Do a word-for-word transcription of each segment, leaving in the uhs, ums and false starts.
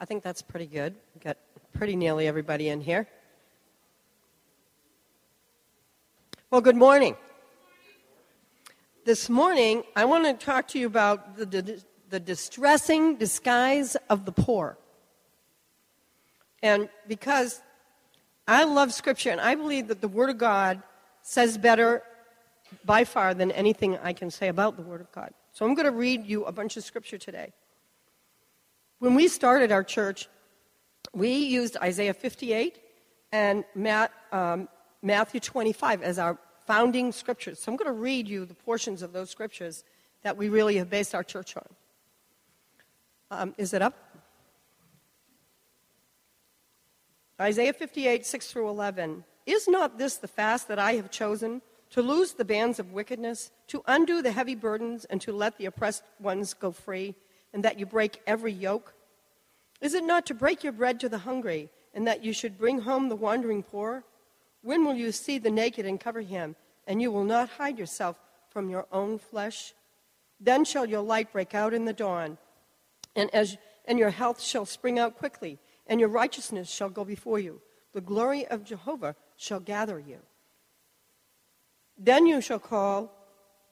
I think that's pretty good. We've got pretty nearly everybody in here. Well, good morning. This morning, I want to talk to you about the, the, the distressing disguise of the poor. And because I love Scripture, and I believe that the Word of God says better by far than anything I can say about the Word of God. So I'm going to read you a bunch of Scripture today. When we started our church, we used Isaiah fifty-eight and Matt, um, Matthew twenty-five as our founding scriptures. So I'm going to read you the portions of those scriptures that we really have based our church on. Um, is it up? Isaiah fifty-eight, six through eleven. Is not this the fast that I have chosen, to loose the bands of wickedness, to undo the heavy burdens, and to let the oppressed ones go free, and that you break every yoke? Is it not to break your bread to the hungry, and that you should bring home the wandering poor? When will you see the naked and cover him, and you will not hide yourself from your own flesh? Then shall your light break out in the dawn, and as and your health shall spring out quickly, and your righteousness shall go before you. The glory of Jehovah shall gather you. Then you shall call,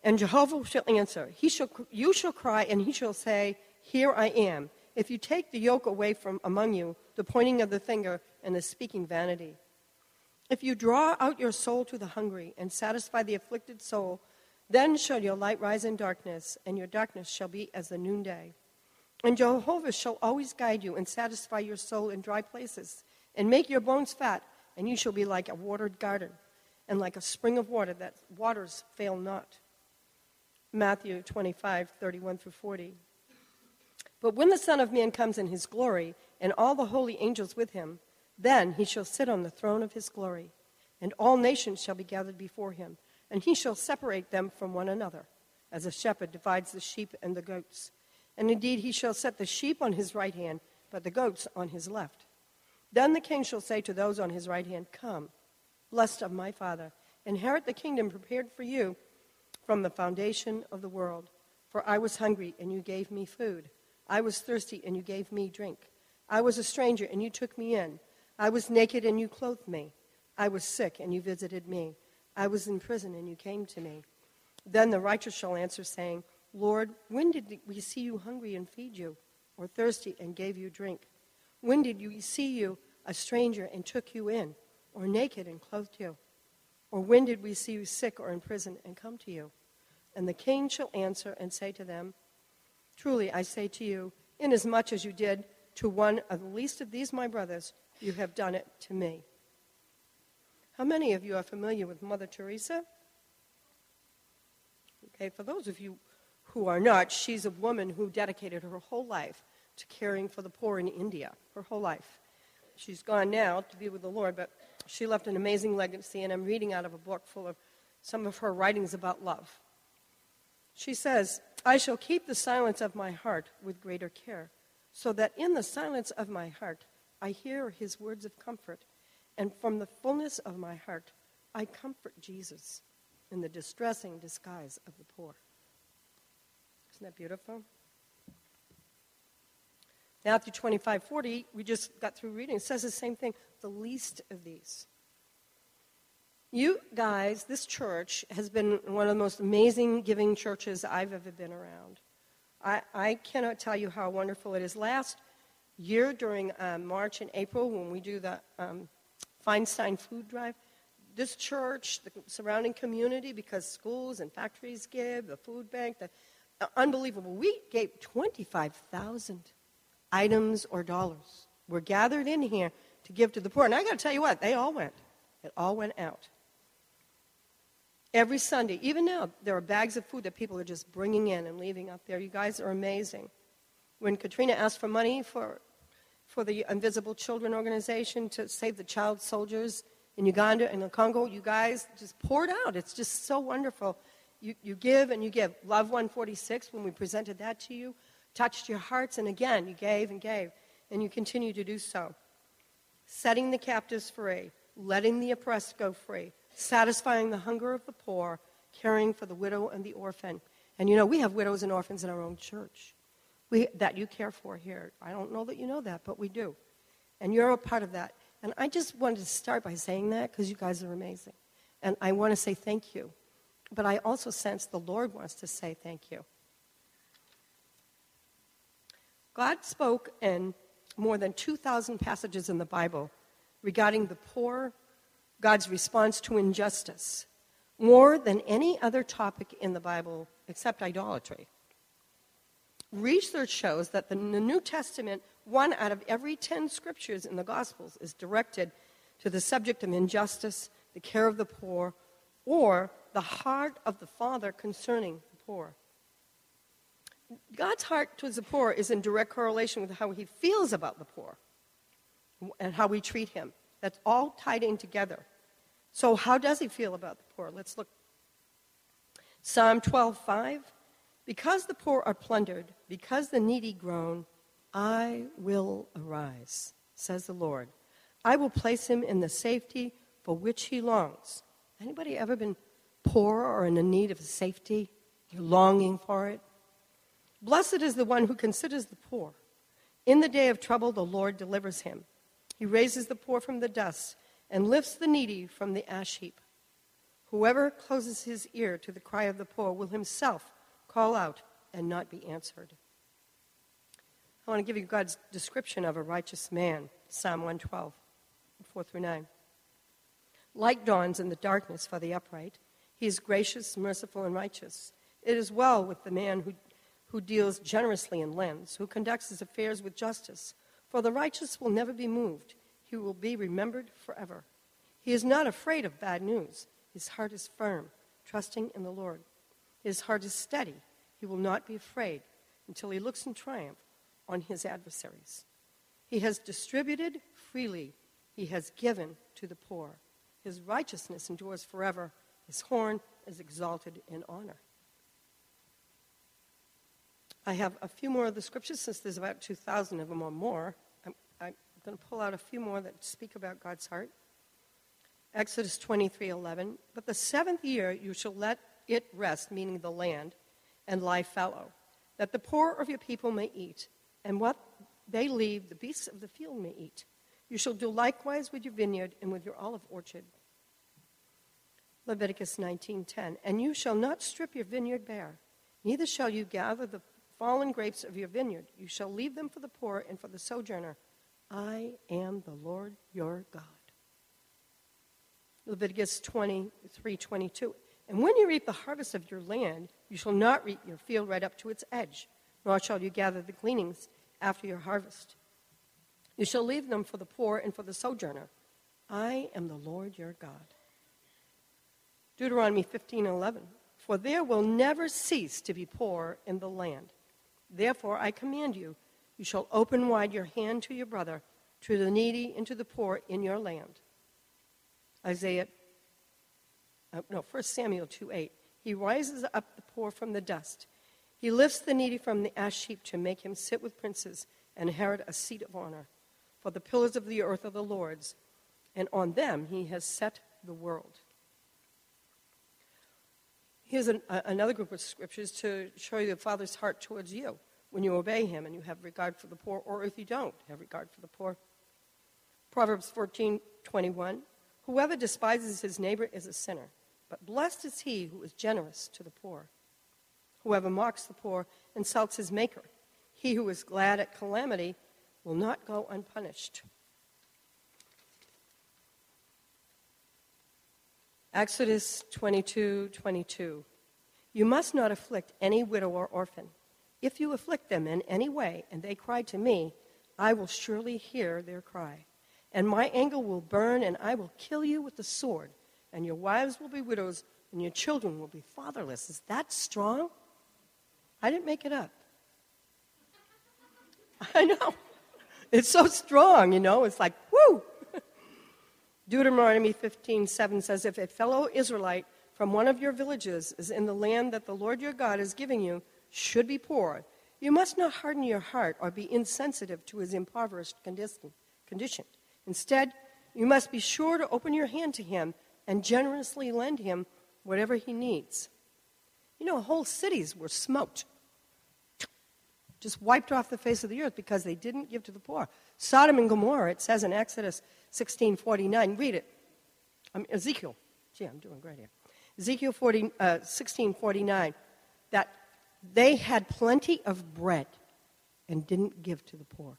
and Jehovah shall answer. He shall, you shall cry, and he shall say, Here I am. If you take the yoke away from among you, the pointing of the finger and the speaking vanity. If you draw out your soul to the hungry and satisfy the afflicted soul, then shall your light rise in darkness, and your darkness shall be as the noonday. And Jehovah shall always guide you and satisfy your soul in dry places, and make your bones fat, and you shall be like a watered garden, and like a spring of water that waters fail not. Matthew twenty-five, thirty-one through forty. But when the Son of Man comes in his glory, and all the holy angels with him, then he shall sit on the throne of his glory, and all nations shall be gathered before him, and he shall separate them from one another, as a shepherd divides the sheep and the goats. And indeed he shall set the sheep on his right hand, but the goats on his left. Then the king shall say to those on his right hand, Come, blessed of my Father, inherit the kingdom prepared for you from the foundation of the world. For I was hungry, and you gave me food. I was thirsty, and you gave me drink. I was a stranger, and you took me in. I was naked, and you clothed me. I was sick, and you visited me. I was in prison, and you came to me. Then the righteous shall answer, saying, Lord, when did we see you hungry and feed you, or thirsty and gave you drink? When did we see you a stranger and took you in, or naked and clothed you? Or when did we see you sick or in prison and come to you? And the king shall answer and say to them, Truly I say to you, inasmuch as you did to one of the least of these my brothers, you have done it to me. How many of you are familiar with Mother Teresa? Okay, for those of you who are not, she's a woman who dedicated her whole life to caring for the poor in India, her whole life. She's gone now to be with the Lord, but she left an amazing legacy, and I'm reading out of a book full of some of her writings about love. She says, I shall keep the silence of my heart with greater care, so that in the silence of my heart I hear his words of comfort, and from the fullness of my heart I comfort Jesus in the distressing disguise of the poor. Isn't that beautiful? Matthew twenty-five, forty, we just got through reading, it says the same thing, the least of these. You guys, this church has been one of the most amazing giving churches I've ever been around. I, I cannot tell you how wonderful it is. Last year during um, March and April, when we do the um, Feinstein Food Drive, this church, the surrounding community, because schools and factories give, the food bank, the, uh, unbelievable. We gave twenty-five thousand items or dollars. We're gathered in here to give to the poor. And I got to tell you what, they all went. It all went out. Every Sunday, even now, there are bags of food that people are just bringing in and leaving up there. You guys are amazing. When Katrina asked for money for for the Invisible Children Organization to save the child soldiers in Uganda and the Congo, you guys just poured out. It's just so wonderful. You, you give and you give. Love one forty-six, when we presented that to you, touched your hearts, and again, you gave and gave, and you continue to do so. Setting the captives free, letting the oppressed go free, satisfying the hunger of the poor, caring for the widow and the orphan. And you know, we have widows and orphans in our own church. we, that you care for here. I don't know that you know that, but we do. And you're a part of that. And I just wanted to start by saying that because you guys are amazing. And I want to say thank you. But I also sense the Lord wants to say thank you. God spoke in more than two thousand passages in the Bible regarding the poor, God's response to injustice, more than any other topic in the Bible except idolatry. Research shows that in the New Testament, one out of every ten scriptures in the Gospels is directed to the subject of injustice, the care of the poor, or the heart of the Father concerning the poor. God's heart towards the poor is in direct correlation with how he feels about the poor and how we treat him. That's all tied in together. So how does he feel about the poor? Let's look. Psalm twelve five. Because the poor are plundered, because the needy groan, I will arise, says the Lord. I will place him in the safety for which he longs. Anybody ever been poor or in a need of safety? You're longing for it? Blessed is the one who considers the poor. In the day of trouble, the Lord delivers him. He raises the poor from the dust and lifts the needy from the ash heap. Whoever closes his ear to the cry of the poor will himself call out and not be answered. I want to give you God's description of a righteous man, Psalm one twelve, four through nine. Light dawns in the darkness for the upright. He is gracious, merciful, and righteous. It is well with the man who who deals generously and lends, who conducts his affairs with justice. For the righteous will never be moved. He will be remembered forever. He is not afraid of bad news. His heart is firm, trusting in the Lord. His heart is steady. He will not be afraid until he looks in triumph on his adversaries. He has distributed freely. He has given to the poor. His righteousness endures forever. His horn is exalted in honor. I have a few more of the scriptures, since there's about two thousand of them or more. I'm, I'm going to pull out a few more that speak about God's heart. Exodus twenty-three eleven. But the seventh year you shall let it rest, meaning the land, and lie fallow, that the poor of your people may eat, and what they leave the beasts of the field may eat. You shall do likewise with your vineyard and with your olive orchard. Leviticus nineteen ten. And you shall not strip your vineyard bare, neither shall you gather the fallen grapes of your vineyard. You shall leave them for the poor and for the sojourner. I am the Lord your God. Leviticus twenty-three twenty-two. And when you reap the harvest of your land, you shall not reap your field right up to its edge, nor shall you gather the gleanings after your harvest. You shall leave them for the poor and for the sojourner. I am the Lord your God. Deuteronomy fifteen eleven. For there will never cease to be poor in the land. Therefore, I command you, you shall open wide your hand to your brother, to the needy and to the poor in your land. Isaiah, uh, no, First Samuel two eight. He rises up the poor from the dust. He lifts the needy from the ash heap to make him sit with princes and inherit a seat of honor. For the pillars of the earth are the Lord's, and on them he has set the world. Here's an, uh, another group of scriptures to show you the Father's heart towards you when you obey him and you have regard for the poor, or if you don't have regard for the poor. Proverbs fourteen twenty-one. Whoever despises his neighbor is a sinner, but blessed is he who is generous to the poor. Whoever mocks the poor insults his maker. He who is glad at calamity will not go unpunished. Exodus twenty-two twenty-two. You must not afflict any widow or orphan. If you afflict them in any way, and they cry to me, I will surely hear their cry. And my anger will burn, and I will kill you with the sword. And your wives will be widows, and your children will be fatherless. Is that strong? I didn't make it up. I know. It's so strong, you know. It's like, woo! Deuteronomy fifteen seven says, if a fellow Israelite from one of your villages is in the land that the Lord your God is giving you, should be poor, you must not harden your heart or be insensitive to his impoverished condition. Instead, you must be sure to open your hand to him and generously lend him whatever he needs. You know, whole cities were smoked. just wiped off the face of the earth because they didn't give to the poor. Sodom and Gomorrah, it says in Exodus sixteen forty-nine. Read it. Um, Ezekiel. Gee, I'm doing great here. Ezekiel sixteen forty-nine, that they had plenty of bread and didn't give to the poor.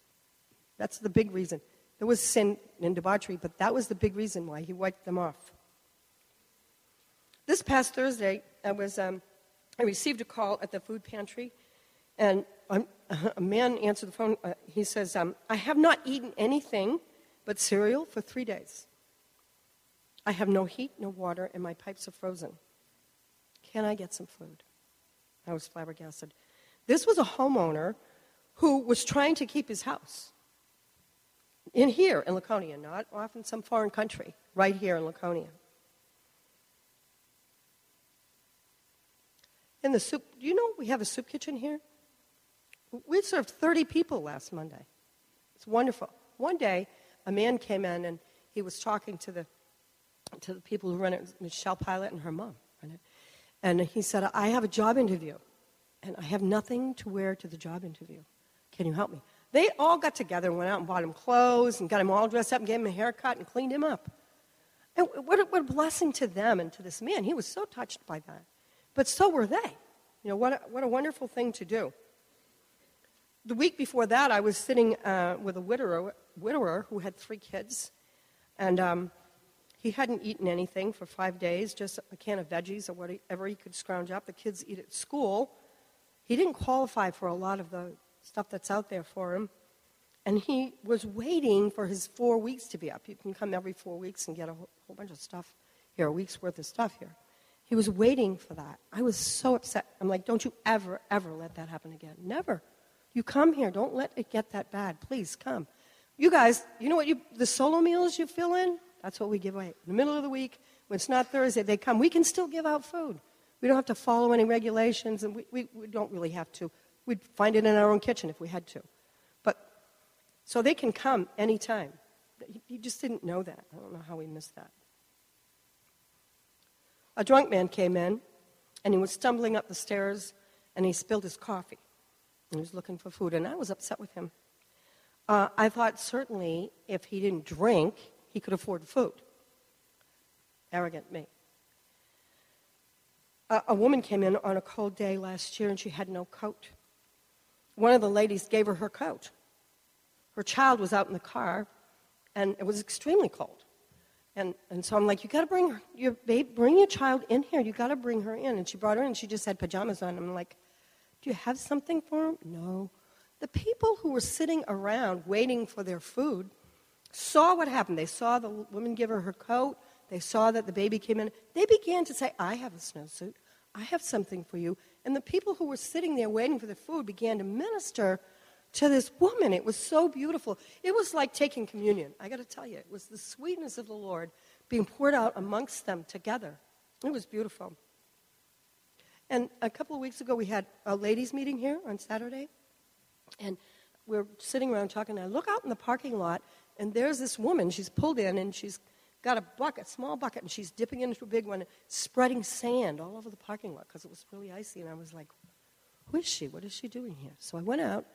That's the big reason. There was sin and debauchery, but that was the big reason why he wiped them off. This past Thursday, I was um, I received a call at the food pantry, and um, a man answered the phone. Uh, he says, um, I have not eaten anything but cereal for three days. I have no heat, no water, and my pipes are frozen. Can I get some food? I was flabbergasted. This was a homeowner who was trying to keep his house. In here, in Laconia, not off in some foreign country, right here in Laconia. In the soup, do you know we have a soup kitchen here? We served thirty people last Monday. It's wonderful. One day, a man came in and he was talking to the to the people who run it, Michelle Pilate and her mom. And he said, I have a job interview, and I have nothing to wear to the job interview. Can you help me? They all got together and went out and bought him clothes and got him all dressed up and gave him a haircut and cleaned him up. And what a, what a blessing to them and to this man. He was so touched by that. But so were they. You know, what a, what a wonderful thing to do. The week before that, I was sitting uh, with a widower, widower who had three kids, and um, he hadn't eaten anything for five days, just a can of veggies or whatever he could scrounge up. The kids eat at school. He didn't qualify for a lot of the stuff that's out there for him. And he was waiting for his four weeks to be up. You can come every four weeks and get a whole bunch of stuff here, a week's worth of stuff here. He was waiting for that. I was so upset. I'm like, don't you ever, ever let that happen again. Never. You come here. Don't let it get that bad. Please come. You guys, you know what you, the solo meals you fill in? That's what we give away. In the middle of the week, when it's not Thursday, they come. We can still give out food. We don't have to follow any regulations, and we, we, we don't really have to. We'd find it in our own kitchen if we had to. But so they can come anytime. You just didn't know that. I don't know how we missed that. A drunk man came in, and he was stumbling up the stairs, and he spilled his coffee. He was looking for food, and I was upset with him. Uh, I thought certainly if he didn't drink, he could afford food. Arrogant me. A, a woman came in on a cold day last year, and she had no coat. One of the ladies gave her her coat. Her child was out in the car, and it was extremely cold. And, and so I'm like, you got to bring her, your babe, bring your child in here. You got to bring her in. And she brought her in, and she just had pajamas on. I'm like, do you have something for him? No. The people who were sitting around waiting for their food saw what happened. They saw the woman give her her coat. They saw that the baby came in. They began to say, I have a snowsuit. I have something for you. And the people who were sitting there waiting for the food began to minister to this woman. It was so beautiful. It was like taking communion. I got to tell you, it was the sweetness of the Lord being poured out amongst them together. It was beautiful. And a couple of weeks ago, we had a ladies' meeting here on Saturday. And we were sitting around talking. And I look out in the parking lot, and there's this woman. She's pulled in, and she's got a bucket, small bucket, and she's dipping into a big one, spreading sand all over the parking lot because it was really icy. And I was like, who is she? What is she doing here? So I went out,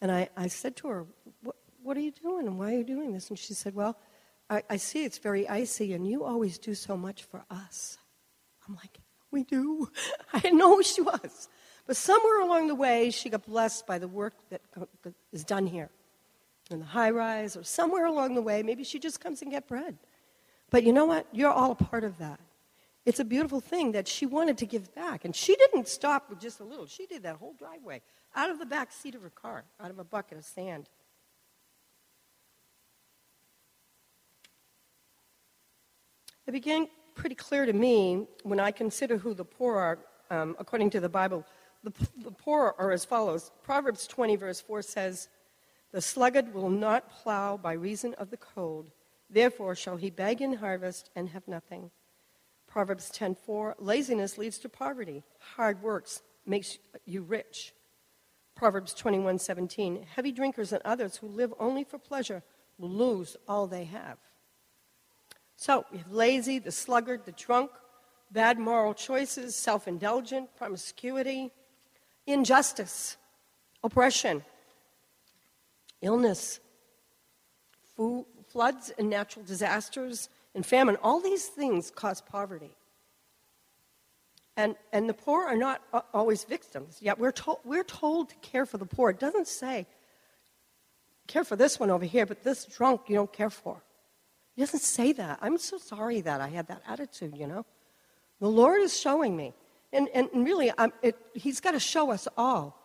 and I, I said to her, what, what are you doing, and why are you doing this? And she said, well, I, I see it's very icy, and you always do so much for us. I'm like, we do. I didn't know who she was. But somewhere along the way, she got blessed by the work that is done here. In the high rise, or somewhere along the way, maybe she just comes and get bread. But you know what? You're all a part of that. It's a beautiful thing that she wanted to give back. And she didn't stop with just a little. She did that whole driveway out of the back seat of her car, out of a bucket of sand. It became pretty clear to me when I consider who the poor are, um, according to the Bible. The, the poor are as follows. Proverbs twenty, verse four says, the sluggard will not plow by reason of the cold. Therefore shall he beg in harvest and have nothing. Proverbs ten four, laziness leads to poverty. Hard works makes you rich. Proverbs twenty-one seventeen, heavy drinkers and others who live only for pleasure will lose all they have. So we have lazy, the sluggard, the drunk, bad moral choices, self-indulgent, promiscuity, injustice, oppression, illness, food, floods and natural disasters, and famine. All these things cause poverty. And, and the poor are not always victims. Yet we're, to, we're told to care for the poor. It doesn't say, care for this one over here, but this drunk you don't care for. It doesn't say that. I'm so sorry that I had that attitude, you know. The Lord is showing me. And, and really, um, it, he's got to show us all.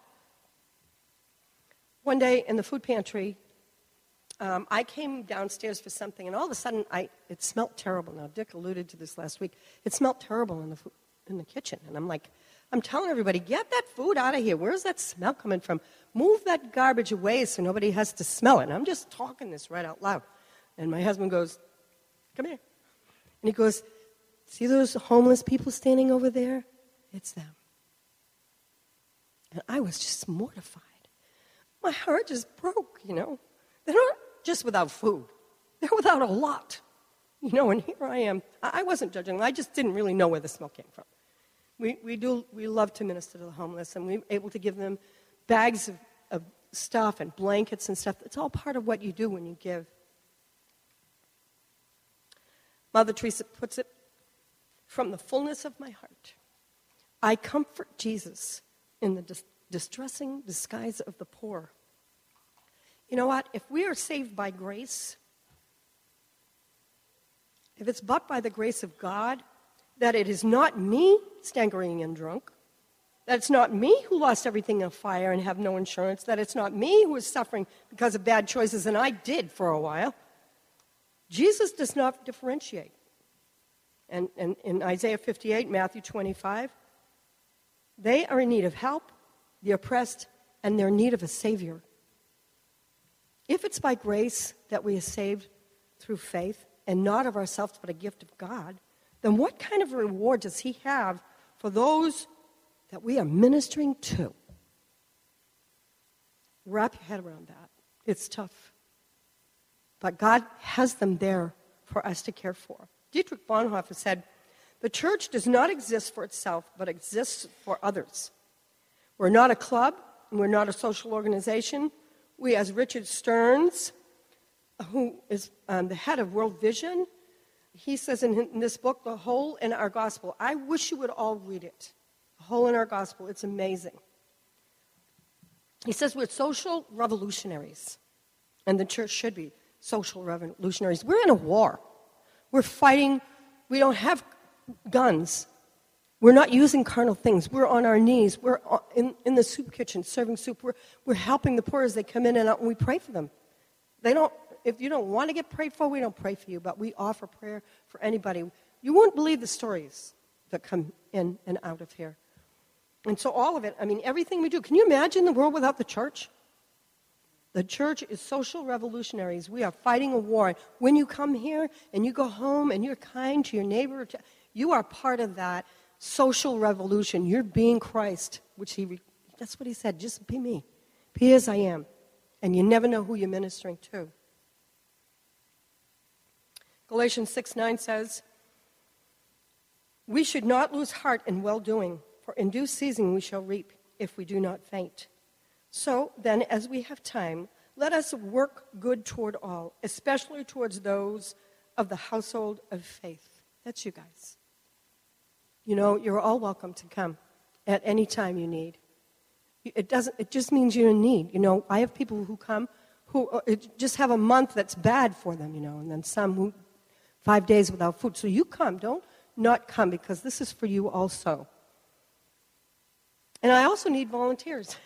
One day in the food pantry, Um, I came downstairs for something, and all of a sudden, I, it smelled terrible. Now, Dick alluded to this last week. It smelled terrible in the food, in the kitchen, and I'm like, I'm telling everybody, get that food out of here. Where's that smell coming from? Move that garbage away so nobody has to smell it. And I'm just talking this right out loud. And my husband goes, come here. And he goes, see those homeless people standing over there? It's them. And I was just mortified. My heart just broke, you know. They're not just without food. They're without a lot. You know, and here I am. I wasn't judging. I just didn't really know where the smell came from. We we do we love to minister to the homeless, and we're able to give them bags of, of stuff and blankets and stuff. It's all part of what you do when you give. Mother Teresa puts it, from the fullness of my heart, I comfort Jesus in the dis- distressing disguise of the poor. You know what? If we are saved by grace, if it's but by the grace of God, that it is not me staggering and drunk, that it's not me who lost everything in a fire and have no insurance, that it's not me who is suffering because of bad choices, and I did for a while. Jesus does not differentiate. And, and in Isaiah fifty-eight, Matthew twenty-five, they are in need of help, the oppressed, and they're in need of a Savior. If it's by grace that we are saved through faith and not of ourselves but a gift of God, then what kind of reward does he have for those that we are ministering to? Wrap your head around that. It's tough. But God has them there for us to care for. Dietrich Bonhoeffer said, the church does not exist for itself but exists for others. We're not a club, and we're not a social organization. We, as Richard Stearns, who is um, the head of World Vision, he says in, in this book, The Hole in Our Gospel. I wish you would all read it. The Hole in Our Gospel. It's amazing. He says we're social revolutionaries, and the church should be social revolutionaries. We're in a war. We're fighting. We don't have guns. We're not using carnal things. We're on our knees. We're in, in the soup kitchen serving soup. We're, we're helping the poor as they come in and out, and we pray for them. They don't. If you don't want to get prayed for, we don't pray for you, but we offer prayer for anybody. You won't believe the stories that come in and out of here. And so all of it, I mean, everything we do. Can you imagine the world without the church? The church is social revolutionaries. We are fighting a war. When you come here and you go home and you're kind to your neighbor, you are part of that social revolution. You're being Christ, which he, re- that's what he said, just be me. Be as I am. And you never know who you're ministering to. Galatians six nine says, we should not lose heart in well-doing, for in due season we shall reap if we do not faint. So then, as we have time, let us work good toward all, especially towards those of the household of faith. That's you guys. You know, you're all welcome to come at any time you need. It doesn't. It just means you're in need. You know, I have people who come who just have a month that's bad for them, you know, and then some who five days without food. So you come. Don't not come, because this is for you also. And I also need volunteers.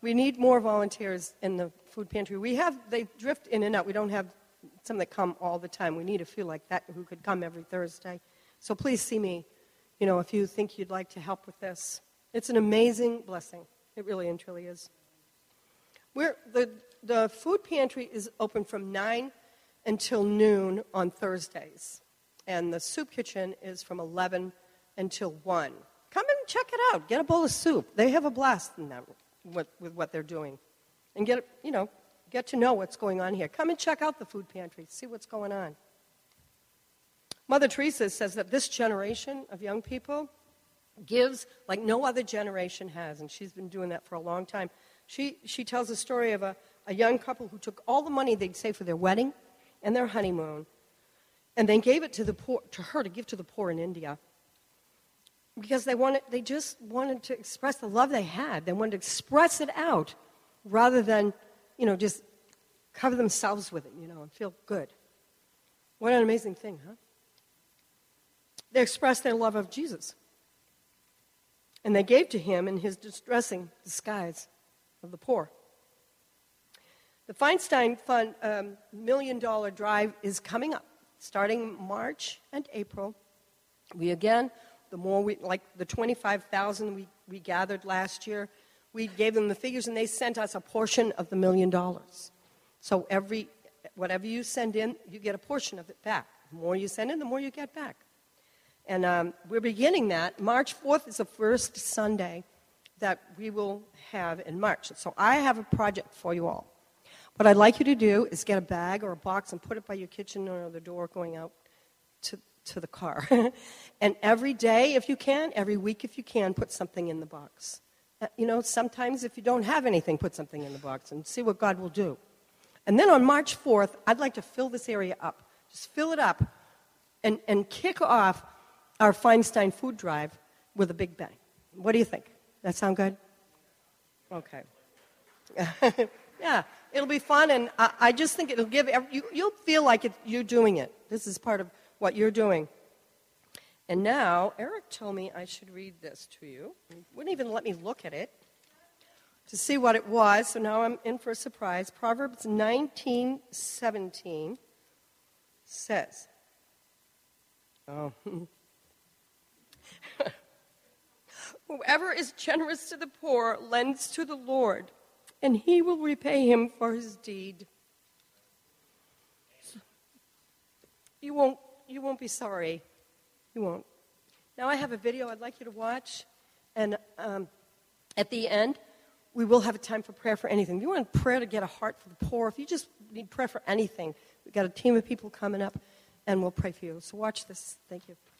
We need more volunteers in the food pantry. We have, they drift in and out. We don't have some that come all the time. We need a few like that who could come every Thursday. So please see me. You know, if you think you'd like to help with this. It's an amazing blessing. It really and truly is. We're, the, the food pantry is open from nine until noon on Thursdays. And the soup kitchen is from eleven until one. Come and check it out. Get a bowl of soup. They have a blast in that, with, with what they're doing. And get, you know, get to know what's going on here. Come and check out the food pantry. See what's going on. Mother Teresa says that this generation of young people gives like no other generation has, and she's been doing that for a long time. She, she tells the story of a, a young couple who took all the money they'd saved for their wedding and their honeymoon and then gave it to, the poor, to her to give to the poor in India because they, wanted, they just wanted to express the love they had. They wanted to express it out rather than, you know, just cover themselves with it, you know, and feel good. What an amazing thing, huh? They expressed their love of Jesus. And they gave to him in his distressing disguise of the poor. The Feinstein Fund um, Million Dollar Drive is coming up, starting March and April. We again, the more we, like the twenty-five thousand we, we gathered last year, we gave them the figures and they sent us a portion of the million dollars. So every, whatever you send in, you get a portion of it back. The more you send in, the more you get back. And um, we're beginning that. March fourth is the first Sunday that we will have in March. So I have a project for you all. What I'd like you to do is get a bag or a box and put it by your kitchen or the door going out to, to the car. And every day, if you can, every week, if you can, put something in the box. Uh, you know, sometimes if you don't have anything, put something in the box and see what God will do. And then on March fourth, I'd like to fill this area up. Just fill it up and, and kick off our Feinstein Food Drive with a big bang. What do you think? That sound good? Okay. Yeah, it'll be fun, and I, I just think it'll give every, you, you'll feel like it, you're doing it. This is part of what you're doing. And now, Eric told me I should read this to you. He wouldn't even let me look at it to see what it was, so now I'm in for a surprise. Proverbs nineteen seventeen says, oh, whoever is generous to the poor lends to the Lord, and he will repay him for his deed. You won't, you won't be sorry. You won't. Now I have a video I'd like you to watch, and um, at the end, we will have a time for prayer for anything. If you want prayer to get a heart for the poor, if you just need prayer for anything, we've got a team of people coming up, and we'll pray for you. So watch this. Thank you.